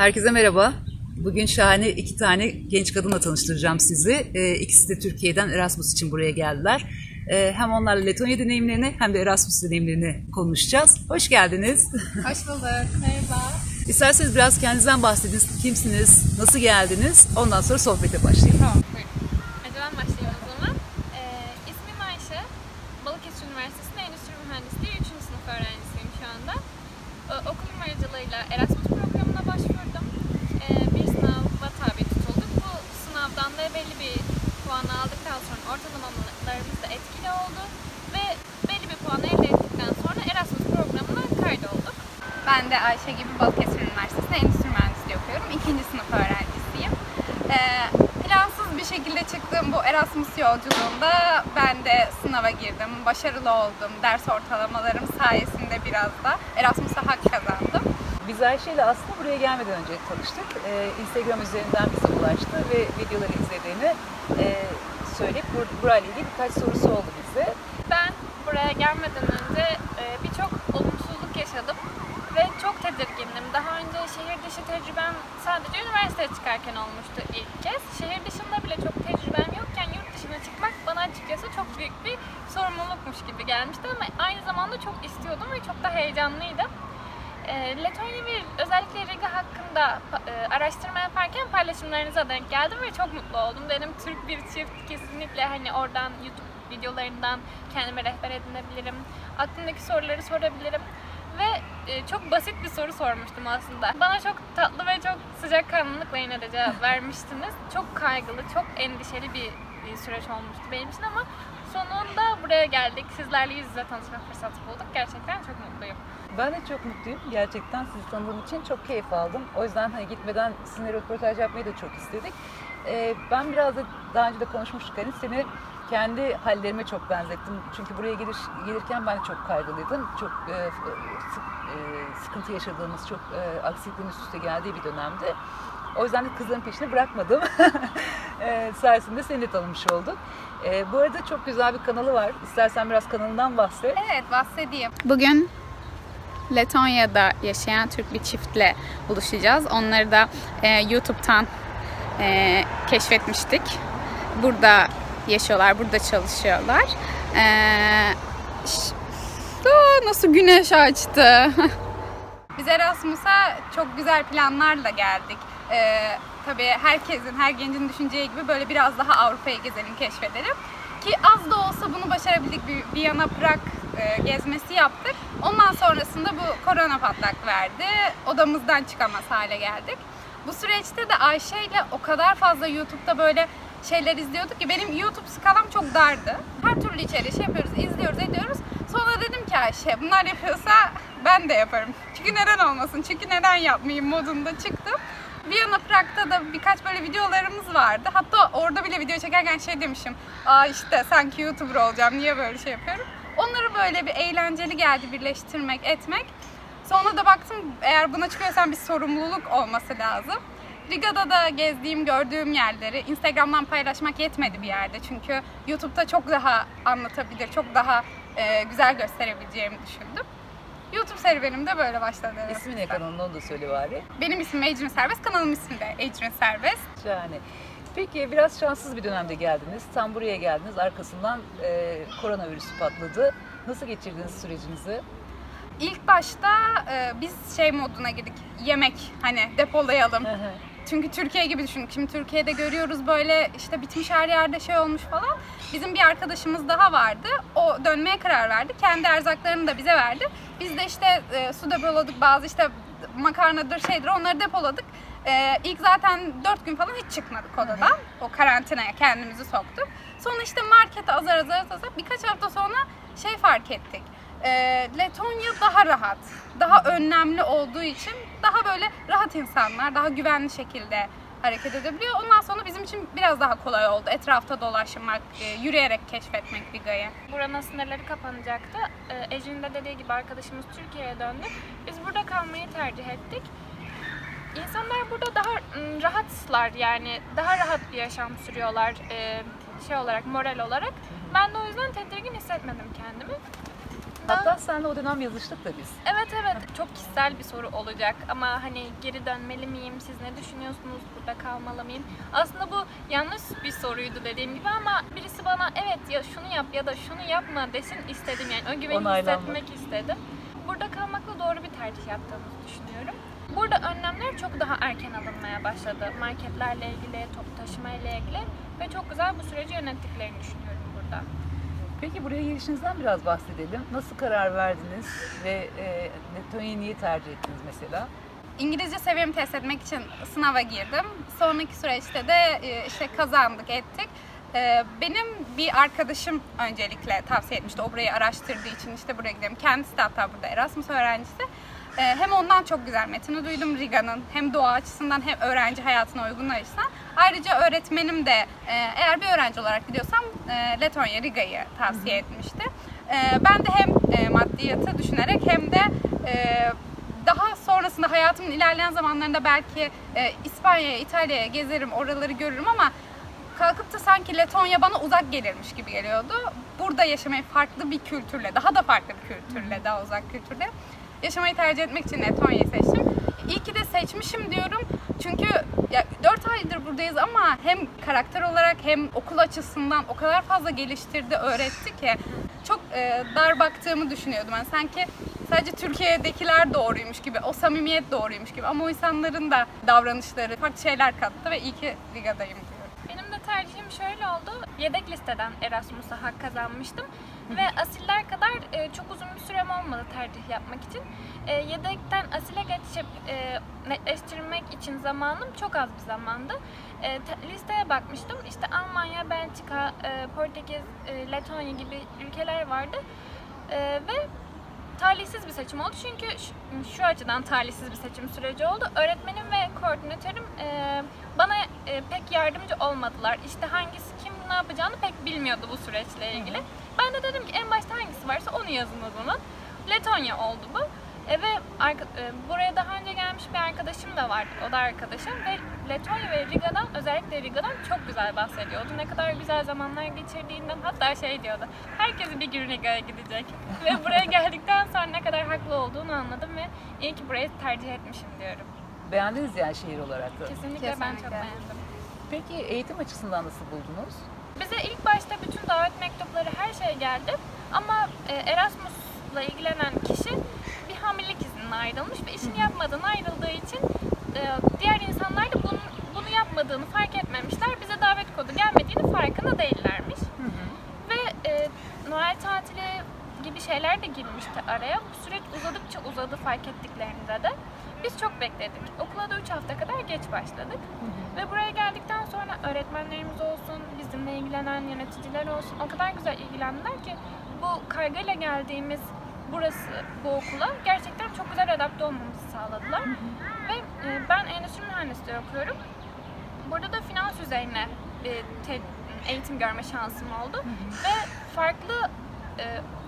Herkese merhaba. Bugün şahane iki tane genç kadınla tanıştıracağım sizi. İkisi de Türkiye'den Erasmus için buraya geldiler. Hem onlarla Letonya deneyimlerini hem de Erasmus deneyimlerini konuşacağız. Hoş geldiniz. Hoş bulduk. Merhaba. İsterseniz biraz kendinizden bahsediniz. Kimsiniz? Nasıl geldiniz? Ondan sonra sohbete başlayalım. Tamam. Ben başlayayım o zaman. İsmim Ayşe. Balıkesir Üniversitesi'nde Endüstri Mühendisliği 3. sınıf öğrencisiyim şu anda. Okulum aracılığıyla Erasmus programına başvurdum. Bir sınava tabi tutulduk. Bu sınavdan da belli bir puan aldıktan sonra ortalamalarımız da etkili oldu. Ve belli bir puan elde ettikten sonra Erasmus programına kaydolduk. Ben de Ayşe gibi Balıkesir Üniversitesi'nde Endüstri Mühendisliği okuyorum. 2. sınıf öğrencisiyim. Plansız bir şekilde çıktığım bu Erasmus yolculuğunda ben de sınava girdim, başarılı oldum. Ders ortalamalarım sayesinde biraz da Erasmus'a hak kazandım. Biz Ayşe ile aslında buraya gelmeden önce tanıştık. Instagram üzerinden bize ulaştı ve videoları izlediğini söyleyip burayla ilgili birkaç sorusu oldu bize. Ben buraya gelmeden önce birçok olumsuzluk yaşadım ve çok tedirgindim. Daha önce şehir dışı tecrübem sadece üniversiteye çıkarken olmuştu ilk kez. Şehir dışında bile çok tecrübem yokken yurt dışına çıkmak bana açıkçası çok büyük bir sorumlulukmuş gibi gelmişti ama aynı zamanda çok istiyordum ve çok da heyecanlıydım. Letonya ve özellikle Riga hakkında araştırma yaparken paylaşımlarınıza denk geldim ve çok mutlu oldum. Benim Türk bir çift, kesinlikle hani oradan YouTube videolarından kendime rehber edinebilirim. Aklımdaki soruları sorabilirim. Ve çok basit bir soru sormuştum aslında. Bana çok tatlı ve çok sıcakkanlılıkla yine de cevap vermiştiniz. Çok kaygılı, çok endişeli bir süreç olmuştu benim için ama sonunda buraya geldik. Sizlerle yüz yüze tanışma fırsatı bulduk. Gerçekten çok mutluyum. Ben de çok mutluyum. Gerçekten sizi tanıdığım için çok keyif aldım. O yüzden hani gitmeden sizinle röportaj yapmayı da çok istedik. Ben biraz da daha önce de konuşmuştuk hani seni kendi hallerime çok benzettim. Çünkü buraya gelirken ben çok kaygılıydım. Çok sıkıntı yaşadığımız, çok aksiliklerin üst üste geldiği bir dönemdi. O yüzden de kızların peşini bırakmadım. Sayesinde seni de tanımış olduk. Bu arada çok güzel bir kanalı var. İstersen biraz kanalından bahset. Evet, bahsedeyim. Bugün Letonya'da yaşayan Türk bir çiftle buluşacağız. Onları da YouTube'tan keşfetmiştik. Burada yaşıyorlar, burada çalışıyorlar. Nasıl güneş açtı. Biz Erasmus'a çok güzel planlarla geldik. Tabii herkesin, her gencin düşünceği gibi böyle biraz daha Avrupa'yı gezelim, keşfedelim. Ki az da olsa bunu başarabildik. Viyana, Prag gezmesi yaptık. Ondan sonrasında bu korona patlak verdi. Odamızdan çıkamaz hale geldik. Bu süreçte de Ayşe ile o kadar fazla YouTube'da böyle şeyler izliyorduk ki benim YouTube skalam çok dardı. Her türlü içeriği yapıyoruz, izliyoruz, ediyoruz. Sonra dedim ki Ayşe bunlar yapıyorsa ben de yaparım. Çünkü neden olmasın, çünkü neden yapmayayım modunda çıktım. Viyana, Prag'da da birkaç böyle videolarımız vardı. Hatta orada bile video çekerken şey demişim. Aa işte sanki YouTuber olacağım, niye böyle şey yapıyorum. Onları böyle bir eğlenceli geldi birleştirmek, etmek. Sonra da baktım eğer buna çıkıyorsan bir sorumluluk olması lazım. Riga'da da gezdiğim, gördüğüm yerleri Instagram'dan paylaşmak yetmedi bir yerde. Çünkü YouTube'da çok daha anlatabilir, çok daha güzel gösterebileceğimi düşündüm. YouTube serüvenim de böyle başladı. İsmi ne kanalın, onu da söyle bari. Benim ismim Adrian Serbest, kanalım ismi de Adrian Serbest. Şahane. Peki biraz şanssız bir dönemde geldiniz. Tam buraya geldiniz, arkasından koronavirüsü patladı. Nasıl geçirdiniz sürecinizi? İlk başta biz şey moduna girdik, yemek hani depolayalım. Çünkü Türkiye gibi düşündük. Şimdi Türkiye'de görüyoruz böyle işte bitmiş her yerde şey olmuş falan. Bizim bir arkadaşımız daha vardı. O dönmeye karar verdi. Kendi erzaklarını da bize verdi. Biz de işte su depoladık, bazı işte makarnadır şeydir onları depoladık. İlk zaten 4 gün falan hiç çıkmadık odadan. O karantinaya kendimizi soktuk. Sonra işte markete azar birkaç hafta sonra şey fark ettik. Letonya daha rahat, daha önlemli olduğu için daha böyle rahat insanlar, daha güvenli şekilde hareket edebiliyor. Ondan sonra bizim için biraz daha kolay oldu etrafta dolaşmak, yürüyerek keşfetmek Riga'yı. Buranın sınırları kapanacaktı. Ece'nin de dediği gibi arkadaşımız Türkiye'ye döndü. Biz burada kalmayı tercih ettik. İnsanlar burada daha rahatlar yani, daha rahat bir yaşam sürüyorlar şey olarak, moral olarak. Ben de o yüzden tedirgin hissetmedim kendimi. Hatta seninle o dönem yazıştık da biz. Evet. Çok kişisel bir soru olacak ama hani geri dönmeli miyim, siz ne düşünüyorsunuz, burada kalmalı mıyım? Aslında bu yanlış bir soruydu dediğim gibi ama birisi bana evet ya şunu yap ya da şunu yapma desin istedim, yani o güveni hissetmek istedim. Burada kalmakla doğru bir tercih yaptığımızı düşünüyorum. Burada önlemler çok daha erken alınmaya başladı. Marketlerle ilgili, toplu taşımayla ilgili ve çok güzel bu süreci yönettiklerini düşünüyorum burada. Peki buraya gelişinizden biraz bahsedelim. Nasıl karar verdiniz ve Letonya'yı niye tercih ettiniz mesela? İngilizce seviyemi test etmek için sınava girdim. Sonraki süreçte de işte kazandık, ettik. Benim bir arkadaşım öncelikle tavsiye etmişti. O burayı araştırdığı için işte buraya gidelim. Kendisi de hatta burada Erasmus öğrencisi. Hem ondan çok güzel metini duydum Riga'nın, hem doğa açısından hem öğrenci hayatına uygun açısından. Ayrıca öğretmenim de eğer bir öğrenci olarak gidiyorsam Letonya, Riga'yı tavsiye etmişti. Ben de hem maddiyatı düşünerek hem de daha sonrasında hayatımın ilerleyen zamanlarında belki İspanya'ya, İtalya'ya gezerim, oraları görürüm ama kalkıp da sanki Letonya bana uzak gelirmiş gibi geliyordu. Burada yaşamayı farklı bir kültürle, daha da farklı bir kültürle, daha uzak kültürle yaşamayı tercih etmek için Letonya'yı seçtim. İyi ki de seçmişim diyorum çünkü ya 4 aydır buradayız ama hem karakter olarak hem okul açısından o kadar fazla geliştirdi, öğretti ki çok dar baktığımı düşünüyordum. Yani sanki sadece Türkiye'dekiler doğruymuş gibi, o samimiyet doğruymuş gibi ama o insanların da davranışları farklı şeyler kattı ve iyi ki Riga'dayım diyorum. Benim de tercihim şöyle oldu, yedek listeden Erasmus'a hak kazanmıştım. Ve asiller kadar çok uzun bir sürem olmadı tercih yapmak için. Yedekten asile geçip netleştirmek için zamanım çok az bir zamandı. Listeye bakmıştım. İşte Almanya, Belçika, Portekiz, Letonya gibi ülkeler vardı. Ve talihsiz bir seçim oldu. Çünkü şu açıdan talihsiz bir seçim süreci oldu. Öğretmenim ve koordinatörüm bana pek yardımcı olmadılar. İşte hangisi kim ne yapacağını pek bilmiyordu bu süreçle ilgili. Ben de dedim ki en başta hangisi varsa onu yazın o zaman. Letonya oldu bu. Ve buraya daha önce gelmiş bir arkadaşım da vardı. O da arkadaşım ve Letonya ve Riga'dan, özellikle Riga'dan çok güzel bahsediyordu. Ne kadar güzel zamanlar geçirdiğinden, hatta şey diyordu. Herkes bir gün Riga'ya gidecek. Ve buraya geldikten sonra ne kadar haklı olduğunu anladım ve iyi ki burayı tercih etmişim diyorum. Beğendiniz yani şehir olarak da. Kesinlikle ben çok beğendim. Peki eğitim açısından nasıl buldunuz? Bize ilk başta bütün davet mektupları, her şey geldi ama Erasmus'la ilgilenen kişi bir hamilelik iznine ayrılmış ve işini yapmadan ayrıldığı için diğer insanlar da bunu yapmadığını fark etmemişler. Bize davet kodu gelmediğini farkında değillermiş. Ve Noel tatili gibi şeyler de girmişti araya. Bu süreç uzadıkça uzadı fark ettiklerinde de. Biz çok bekledik. Okula da 3 hafta kadar geç başladık. Ve buraya geldikten sonra öğretmenlerimiz olsun, bizimle ilgilenen yöneticiler olsun o kadar güzel ilgilendiler ki bu kaygıyla geldiğimiz bu okula gerçekten çok güzel adapte olmamızı sağladılar. Ve ben Endüstri Mühendisliği okuyorum. Burada da finans üzerine eğitim görme şansım oldu. Ve farklı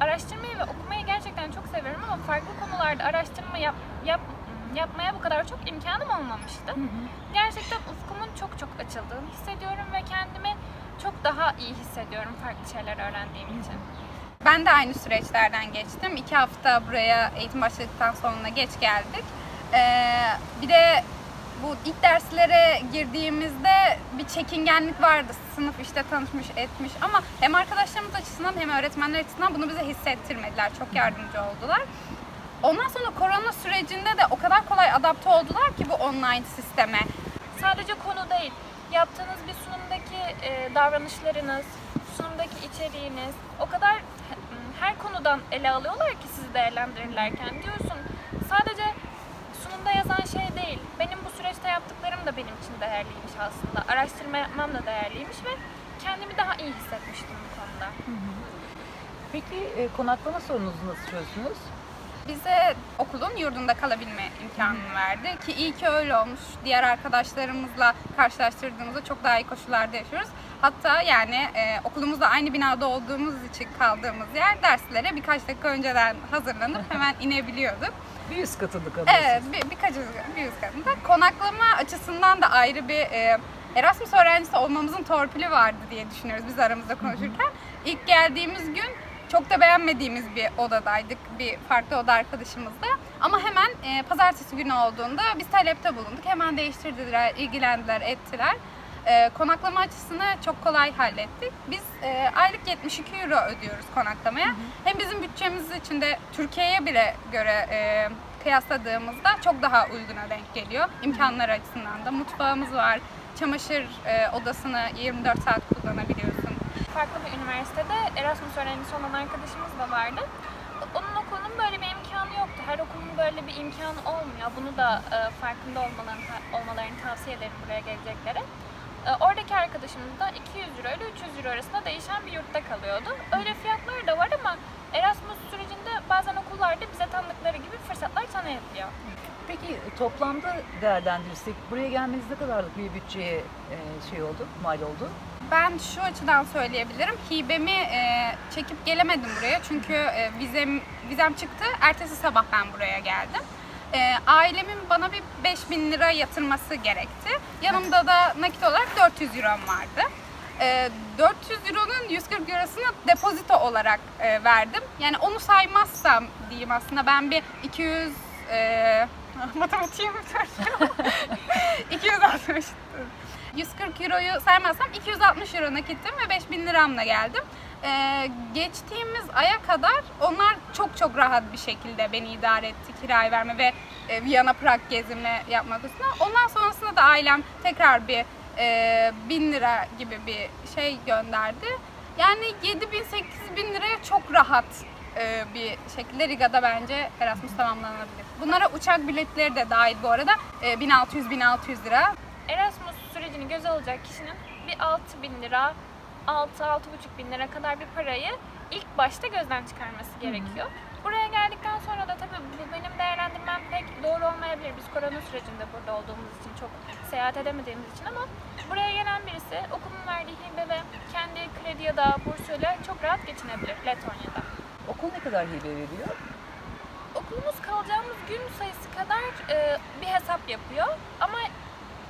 araştırmayı ve okumayı gerçekten çok severim ama farklı konularda araştırma yapmaya bu kadar çok imkanım olmamıştı. Gerçekten ufkumun çok çok açıldığını hissediyorum ve kendimi çok daha iyi hissediyorum farklı şeyler öğrendiğim için. Ben de aynı süreçlerden geçtim. 2 hafta buraya eğitim başladıktan sonra geç geldik. Bir de bu ilk derslere girdiğimizde bir çekingenlik vardı. Sınıf işte tanışmış etmiş ama hem arkadaşlarımız açısından hem öğretmenler açısından bunu bize hissettirmediler. Çok yardımcı oldular. Ondan sonra korona sürecinde de o kadar kolay adapte oldular ki bu online sisteme. Sadece konu değil, yaptığınız bir sunumdaki davranışlarınız, sunumdaki içeriğiniz o kadar her konudan ele alıyorlar ki sizi değerlendirirlerken diyorsun. Sadece sunumda yazan şey değil, benim bu süreçte yaptıklarım da benim için değerliymiş aslında. Araştırma yapmam da değerliymiş ve kendimi daha iyi hissetmiştim bu konuda. Peki konaklama sorununuzu nasıl çözdünüz? Bize okulun yurdunda kalabilme imkanını verdi ki iyi ki öyle olmuş. Diğer arkadaşlarımızla karşılaştırdığımızda çok daha iyi koşullarda yaşıyoruz. Hatta yani okulumuzla aynı binada olduğumuz için kaldığımız yer derslere birkaç dakika önceden hazırlanıp hemen inebiliyorduk. Bir üst katında kalıyorsunuz. Evet, bir üst katında. Konaklama açısından da ayrı bir Erasmus öğrencisi olmamızın torpili vardı diye düşünüyoruz biz aramızda konuşurken. İlk geldiğimiz gün çok da beğenmediğimiz bir odadaydık, bir farklı oda arkadaşımızla. Ama hemen pazartesi günü olduğunda biz talepte bulunduk. Hemen değiştirdiler, ilgilendiler, ettiler. Konaklama açısını çok kolay hallettik. Biz aylık 72 euro ödüyoruz konaklamaya. Hı hı. Hem bizim bütçemiz için de Türkiye'ye bile göre kıyasladığımızda çok daha uyguna denk geliyor. İmkanlar açısından da mutfağımız var. Çamaşır odasını 24 saat kullanabiliyorsun. Farklı bir üniversitede Erasmus öğrencisi olan arkadaşımız da vardı. Onun okulunun böyle bir imkanı yoktu. Her okulun böyle bir imkanı olmuyor. Bunu da farkında olmalarını tavsiye ederim buraya geleceklere. Oradaki arkadaşımız da 200 euro ile 300 euro arasında değişen bir yurtta kalıyordu. Öyle fiyatlar da var ama Erasmus sürecinde bazen okullarda bize tanıdıkları gibi fırsatlar tanıyabiliyor. Peki toplamda değerlendirirsek buraya gelmeniz ne kadarlık bir bütçeye mal oldu? Ben şu açıdan söyleyebilirim, hibemi çekip gelemedim buraya çünkü vizem çıktı, ertesi sabah ben buraya geldim. Ailemin bana bir 5000 lira yatırması gerekti. Yanımda da nakit olarak 400 euro vardı. 400 euronun 140 eurosunu depozito olarak verdim. Yani onu saymazsam diyeyim aslında ben bir 200 matematiğim 260. 140 euroyu saymazsam 260 euro nakitim ve 5000 liramla geldim. Geçtiğimiz aya kadar onlar çok rahat bir şekilde beni idare etti, kirayı verme ve Viyana Prag gezimle yapmak üstüne. Ondan sonrasında da ailem tekrar bir 1000 lira gibi bir şey gönderdi. Yani 7000-8000 liraya çok rahat bir şekilde Riga'da bence Erasmus tamamlanabilir. Bunlara uçak biletleri de dahil bu arada 1600-1600 lira. Erasmus sürecini göze alacak kişinin bir 6000 lira 6-6,5 bin lira kadar bir parayı ilk başta gözden çıkarması gerekiyor. Buraya geldikten sonra da tabii bu benim değerlendirmem pek doğru olmayabilir. Biz korona sürecinde burada olduğumuz için çok seyahat edemediğimiz için ama buraya gelen birisi okulun verdiği hibe ve kendi kredi ya da bursuyla çok rahat geçinebilir Letonya'da. Okul ne kadar hibe veriyor? Okulumuz kalacağımız gün sayısı kadar bir hesap yapıyor ama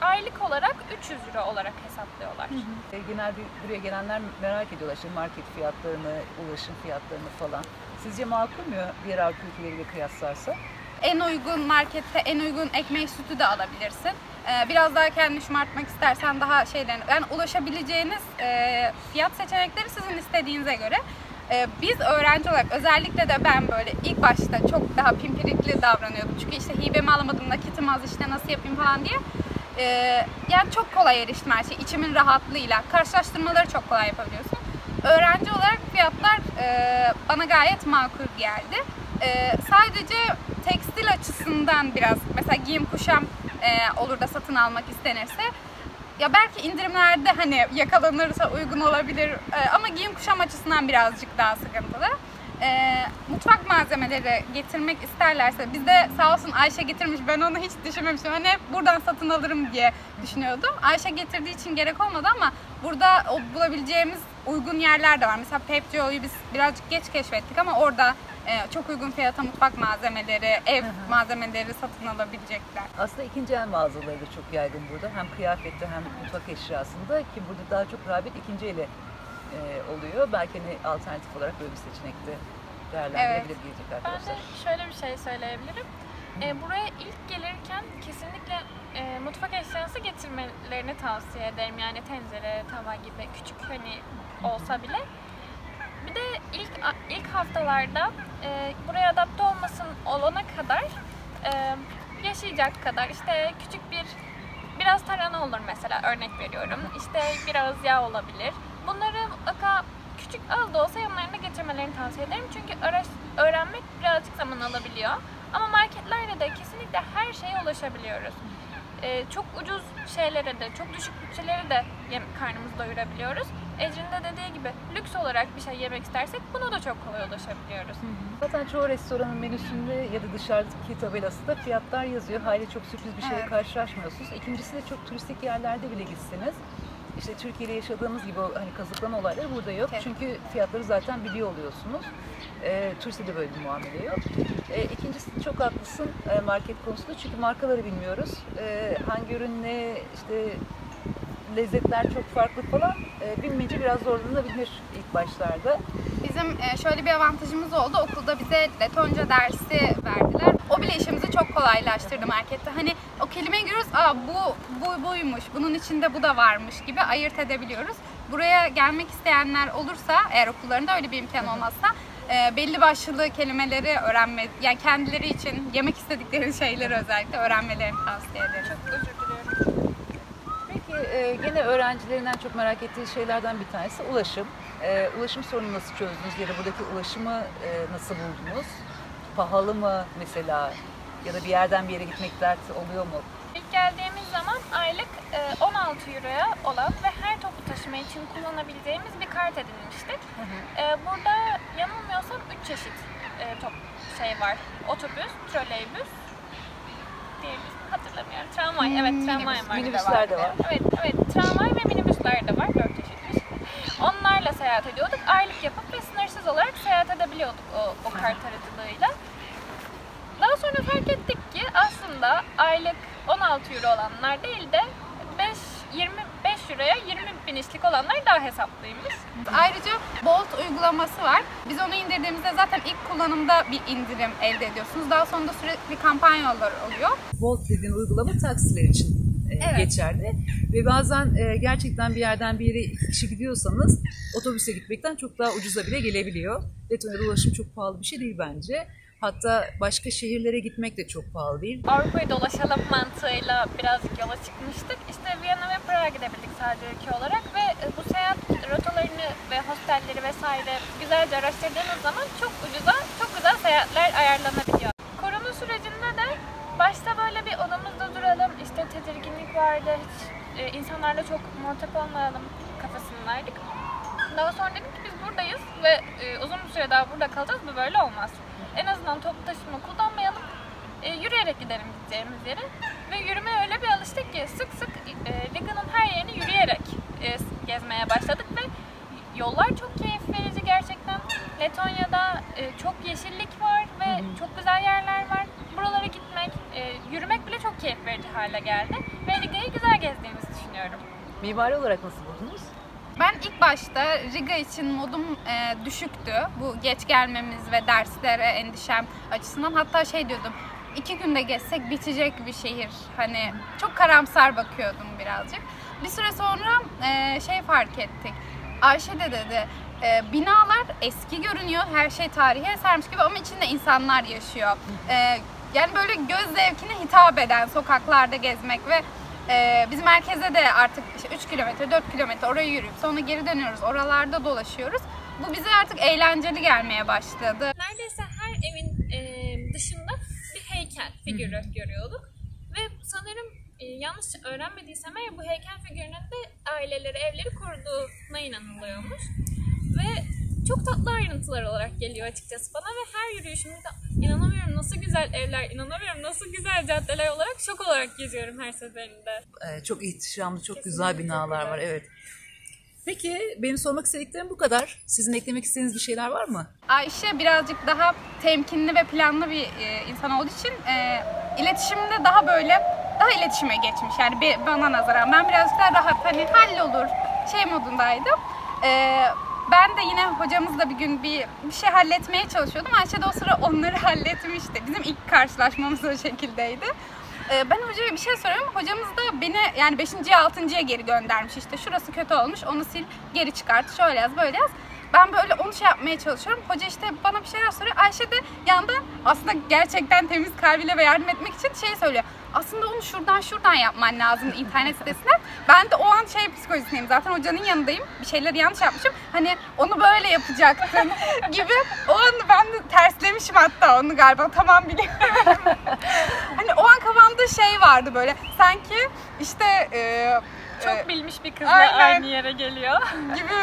aylık olarak 300 euro olarak hesaplıyorlar. Hı hı. Genelde buraya gelenler merak ediyorlar işte market fiyatlarını, ulaşım fiyatlarını falan. Sizce makul mü diğer Avrupa ülkeleriyle kıyaslarsa? En uygun markette en uygun ekmeği, sütü de alabilirsin. Biraz daha kendini şımartmak istersen daha yani ulaşabileceğiniz fiyat seçenekleri sizin istediğinize göre. Biz öğrenci olarak özellikle de ben böyle ilk başta çok daha pimpirikli davranıyordum. Çünkü işte hibemi alamadım, nakitim az işte nasıl yapayım falan diye. Yani çok kolay eriştim her şey, içimin rahatlığıyla. Karşılaştırmaları çok kolay yapabiliyorsun. Öğrenci olarak fiyatlar bana gayet makul geldi. Sadece tekstil açısından biraz, mesela giyim kuşam olur da satın almak istenirse, ya belki indirimlerde hani yakalanırsa uygun olabilir ama giyim kuşam açısından birazcık daha sıkıntılı. Mutfak malzemeleri getirmek isterlerse, bizde sağ olsun Ayşe getirmiş, ben onu hiç düşünmemiştim. Hani hep buradan satın alırım diye düşünüyordum. Ayşe getirdiği için gerek olmadı ama burada bulabileceğimiz uygun yerler de var. Mesela Pepco'yu biz birazcık geç keşfettik ama orada çok uygun fiyata mutfak malzemeleri, ev malzemeleri satın alabilecekler. Aslında ikinci el mağazaları da çok yaygın burada. Hem kıyafette hem mutfak eşyasında ki burada daha çok rağbet ikinci ele oluyor. Belki hani alternatif olarak böyle bir seçenekte değerlendirilebilir diyecek arkadaşlar. Ben de şöyle bir şey söyleyebilirim. Buraya ilk gelirken kesinlikle mutfak eşyası getirmelerini tavsiye ederim. Yani tencere, tava gibi küçük hani olsa bile. Bir de ilk haftalarda buraya adapte olana kadar yaşayacak kadar işte küçük biraz tarhana olur mesela örnek veriyorum. İşte biraz yağ olabilir. Bunları küçük az da olsa yanlarına getirmelerini tavsiye ederim. Çünkü öğrenmek birazcık zaman alabiliyor. Ama marketlerde de kesinlikle her şeye ulaşabiliyoruz. Çok ucuz şeylere de, çok düşük bütçelere de karnımızı doyurabiliyoruz. Ecrin'de dediği gibi lüks olarak bir şey yemek istersek buna da çok kolay ulaşabiliyoruz. Hı hı. Zaten çoğu restoranın menüsünde ya da dışarıdaki tabelası da fiyatlar yazıyor. Haliyle çok sürpriz bir şeyle karşılaşmıyorsunuz. İkincisi de çok turistik yerlerde bile gitsiniz. İşte Türkiye'de yaşadığımız gibi hani kazıklama olayları burada yok. Çünkü fiyatları zaten biliyor oluyorsunuz. Turiste de böyle bir muamele yok. İkincisi çok haklısın market konusunda çünkü markaları bilmiyoruz. Hangi ürün ne, işte lezzetler çok farklı falan. Bilmece biraz zorlanabilir ilk başlarda. Bizim şöyle bir avantajımız oldu. Okulda bize Letonca dersi verdiler. O bile işimizi çok kolaylaştırdı markette. Hani o kelimeyi görüyoruz, aa bu buymuş, bunun içinde bu da varmış gibi ayırt edebiliyoruz. Buraya gelmek isteyenler olursa, eğer okullarında öyle bir imkan olmazsa, belli başlı kelimeleri öğrenme, yani kendileri için yemek istedikleri şeyleri özellikle öğrenmelerini tavsiye ederim. Çok özür diliyorum. Peki gene öğrencilerinden çok merak ettiği şeylerden bir tanesi ulaşım. Ulaşım sorunu nasıl çözdünüz? Yani buradaki ulaşımı nasıl buldunuz? Pahalı mı mesela? Ya da bir yerden bir yere gitmek dert oluyor mu? İlk geldiğimiz zaman aylık 16 euroya olan ve her toplu taşıma için kullanabileceğimiz bir kart edinmiştik. Burada yanılmıyorsam 3 çeşit var. Otobüs, trolleybüs, hatırlamıyorum. Tramvay, evet tramvay var. Minibüsler de var. Evet, tramvay ve minibüsler de var. 4 çeşitmiş. Onlarla seyahat ediyorduk. Aylık yapıp ve sınırsız olarak seyahat edebiliyorduk o kart aracılığıyla. Daha sonra fark ettik ki aslında aylık 16 euro olanlar değil de 25 euroya 20.000'lik olanlar daha hesaplıymış. Ayrıca Bolt uygulaması var. Biz onu indirdiğimizde zaten ilk kullanımda bir indirim elde ediyorsunuz. Daha sonra da sürekli kampanyalar oluyor. Bolt dediğin uygulama taksiler için geçerli. Ve bazen gerçekten bir yerden bir yere iki kişi gidiyorsanız otobüse gitmekten çok daha ucuza bile gelebiliyor. Letonya'da ulaşım çok pahalı bir şey değil bence. Hatta başka şehirlere gitmek de çok pahalı değil. Avrupa'yı dolaşalım mantığıyla birazcık yola çıkmıştık. İşte Viyana ve Prag'a gidebildik sadece ülke olarak ve bu seyahat rotalarını ve hostelleri vesaire güzelce araştırdığınız zaman çok ucuza, çok güzel seyahatler ayarlanabiliyor. Korona sürecinde de başta böyle bir odamızda duralım, işte tedirginlik vardı, hiç insanlarla çok muhatap olmayalım kafasındaydık. Daha sonra dedik ki biz buradayız ve uzun bir süre daha burada kalacağız, bu böyle olmaz. En azından toplu taşıma kullanmayalım, yürüyerek gidelim gideceğimiz yere. Ve yürümeye öyle bir alıştık ki sık sık Riga'nın her yerini yürüyerek gezmeye başladık ve yollar çok keyif verici gerçekten. Letonya'da çok yeşillik var ve çok güzel yerler var. Buralara gitmek, yürümek bile çok keyif verici hale geldi ve Riga'yı güzel gezdiğimizi düşünüyorum. Mimari olarak nasıl buldunuz? Ben ilk başta Riga için modum düşüktü. Bu geç gelmemiz ve derslere endişem açısından. Hatta şey diyordum, 2 günde geçsek bitecek bir şehir. Hani çok karamsar bakıyordum birazcık. Bir süre sonra fark ettik. Ayşe de dedi, binalar eski görünüyor, her şey tarihi esermiş gibi ama içinde insanlar yaşıyor. Yani böyle göz zevkine hitap eden sokaklarda gezmek ve biz merkeze de artık 3 kilometre, 4 kilometre oraya yürüyüp sonra geri dönüyoruz, oralarda dolaşıyoruz. Bu bize artık eğlenceli gelmeye başladı. Neredeyse her evin dışında bir heykel figürü görüyorduk. Ve sanırım yanlış öğrenmediysem eğer bu heykel figürünün de aileleri, evleri koruduğuna inanılıyormuş. Ve çok tatlı ayrıntılar olarak geliyor açıkçası bana ve her yürüyüşümde inanamıyorum nasıl güzel evler, inanamıyorum nasıl güzel caddeler olarak şok olarak geziyorum her seferinde. Çok ihtişamlı, çok güzel binalar var, evet. Peki, benim sormak istediklerim bu kadar. Sizin eklemek istediğiniz bir şeyler var mı? Ayşe birazcık daha temkinli ve planlı bir insan olduğu için iletişimde daha iletişime geçmiş. Yani bana nazaran ben birazcık daha rahat, hani hallolur modundaydım. Ben de yine hocamızla bir gün bir şey halletmeye çalışıyordum. Ayşe de o sıra onları halletmişti. Bizim ilk karşılaşmamız o şekildeydi. Ben hocaya bir şey soruyorum. Hocamız da beni 5.'ya 6.'ya geri göndermiş işte. Şurası kötü olmuş, onu sil, geri çıkart, şöyle yaz, böyle yaz. Ben böyle onu yapmaya çalışıyorum. Hoca işte bana bir şeyler soruyor. Ayşe de yanda aslında gerçekten temiz kalbiyle ve yardım etmek için söylüyor. Aslında onu şuradan yapman lazım internet sitesinden. Ben de o an psikolojisindeyim. Zaten hocanın yanındayım. Bir şeyleri yanlış yapmışım. Hani onu böyle yapacaktın gibi. O an ben de terslemişim hatta onu galiba. Tamam biliyorum. Hani o an kafamda vardı böyle. Sanki işte... çok bilmiş bir kızla aynı yere geliyor gibi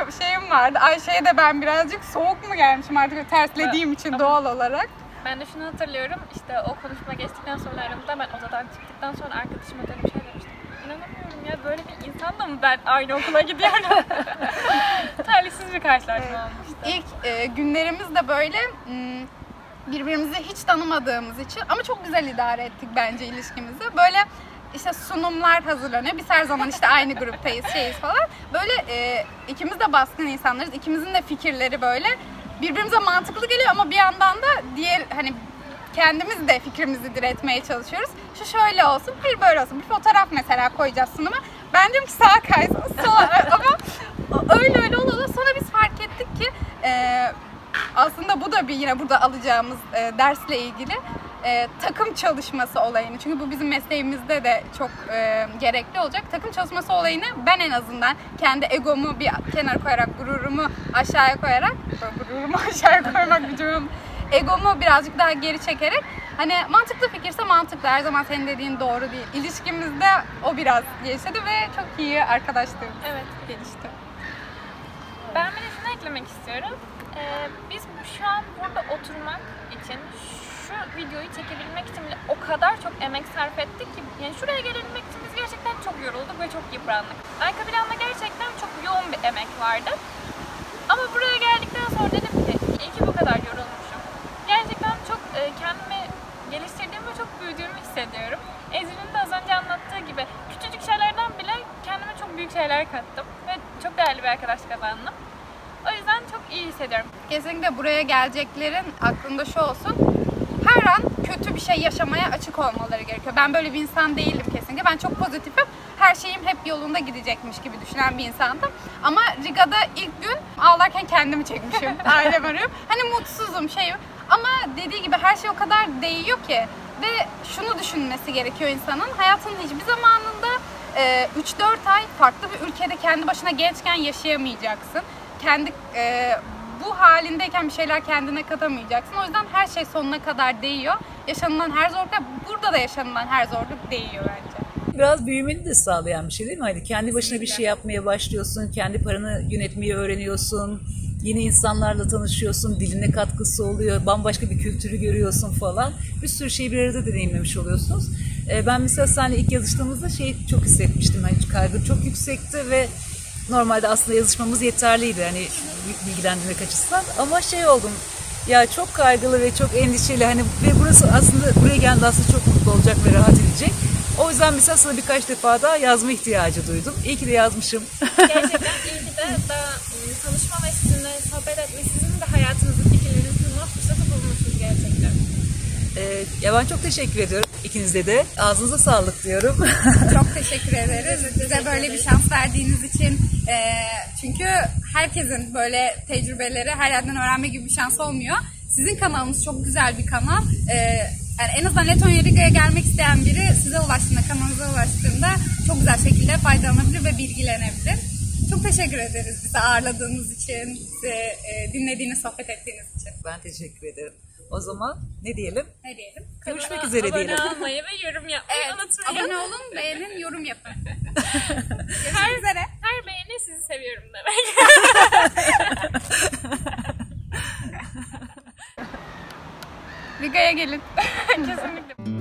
vardı. Ayşe'ye de ben birazcık soğuk mu gelmişim artık terslediğim için doğal olarak. Ben de şunu hatırlıyorum, işte o konuşma geçtikten sonra aramızda ben odadan çıktıktan sonra arkadaşıma dönüp demiştim. İnanamıyorum ya, böyle bir insanla mı ben aynı okula gidiyorum? Talihsiz bir karşılaşma olmuştu. İlk günlerimiz de böyle birbirimizi hiç tanımadığımız için ama çok güzel idare ettik bence ilişkimizi. Böyle sunumlar hazırlanıyor. Biz her zaman aynı gruptayız, falan. Böyle ikimiz de baskın insanlarız. İkimizin de fikirleri böyle birbirimize mantıklı geliyor ama bir yandan da diğer kendimiz de fikrimizi diretmeye çalışıyoruz. Şu şöyle olsun, bir böyle olsun. Bir fotoğraf mesela koyacağız sunuma. Ben diyorum ki sağa kaysın, sola. Ama öyle oldu. Sonra biz fark ettik ki aslında bu da bir yine burada alacağımız dersle ilgili takım çalışması olayını. Çünkü bu bizim mesleğimizde de çok gerekli olacak. Takım çalışması olayını ben en azından kendi egomu bir kenara koyarak, egomu birazcık daha geri çekerek, hani mantıklı fikirse mantıklı, her zaman senin dediğin doğru değil. İlişkimizde o biraz gelişti ve çok iyi arkadaşlığım. Evet, gelişti. Ben birisini eklemek istiyorum. Biz şu an burada oturmak için, şu videoyu çekebilmek için bile o kadar çok emek sarf ettik ki, yani şuraya gelebilmek için biz gerçekten çok yorulduk ve çok yıprandık. Arka planda gerçekten çok yoğun bir emek vardı. Ama buraya geldikten sonra dedim ki, iyi ki bu kadar yorulmuşum. Gerçekten çok kendimi geliştirdiğimi ve çok büyüdüğümü hissediyorum. Ezgi'nin de az önce anlattığı gibi küçücük şeylerden bile kendime çok büyük şeyler kattım ve çok değerli bir arkadaş kazandım. O yüzden çok iyi hissediyorum. Kesinlikle buraya geleceklerin aklında şu olsun, her an kötü bir şey yaşamaya açık olmaları gerekiyor. Ben böyle bir insan değilim kesinlikle. Ben çok pozitifim. Her şeyim hep yolunda gidecekmiş gibi düşünen bir insandım. Ama Riga'da ilk gün ağlarken kendimi çekmişim. Ailem arıyorum. Hani mutsuzum şeyim. Ama dediği gibi her şey o kadar değiyor ki. Ve şunu düşünmesi gerekiyor insanın. Hayatının hiçbir zamanında 3-4 ay farklı bir ülkede kendi başına gençken yaşayamayacaksın. Kendi bu halindeyken bir şeyler kendine katamayacaksın. O yüzden her şey sonuna kadar değiyor. Yaşanılan her zorluk da, burada da yaşanılan her zorluk değiyor bence. Biraz büyümeni de sağlayan bir şey değil mi? Hani kendi başına bir şey yapmaya başlıyorsun, kendi paranı yönetmeyi öğreniyorsun, yeni insanlarla tanışıyorsun, diline katkısı oluyor, bambaşka bir kültürü görüyorsun falan. Bir sürü şeyi bir arada deneyimlemiş oluyorsunuz. Ben mesela seninle ilk yazıştığımızda şeyi çok hissetmiştim. Hani kaygım çok yüksekti ve normalde aslında yazışmamız yeterliydi hani bilgilendirmek açısından, ama şey oldum ya, çok kaygılı ve çok endişeli hani, ve burası aslında, buraya geldi aslında çok mutlu olacak ve rahat edecek. O yüzden mesela sana birkaç defa daha yazma ihtiyacı duydum. İyi ki de yazmışım. Gerçekten iyi ki de tanışma ve sizinle sohbet etme, sizin de hayatınızın fikirlerinizi duyma fırsatı bulmuşsunuz gerçekten. Ya ben çok teşekkür ediyorum ikinize de. Ağzınıza sağlık diyorum. Çok teşekkür ederiz. Bize böyle bir şans verdiğiniz için. Çünkü herkesin böyle tecrübeleri her yerden öğrenme gibi bir şans olmuyor. Sizin kanalınız çok güzel bir kanal. Yani en azından Letonya, Riga'ya gelmek isteyen biri size ulaştığında, kanalınıza ulaştığında çok güzel şekilde faydalanabilir ve bilgilenebilir. Çok teşekkür ederiz bizi ağırladığınız için, bizi dinlediğiniz, sohbet ettiğiniz için. Ben teşekkür ederim. O zaman ne diyelim? Ne diyelim? Görüşmek üzere diyelim. Abone olmayı ve yorum yapmayı unutmayın. Abone olun, beğenin, yorum yapın. her beğeni sizi seviyorum demek. Riga'ya gelin. Kesinlikle.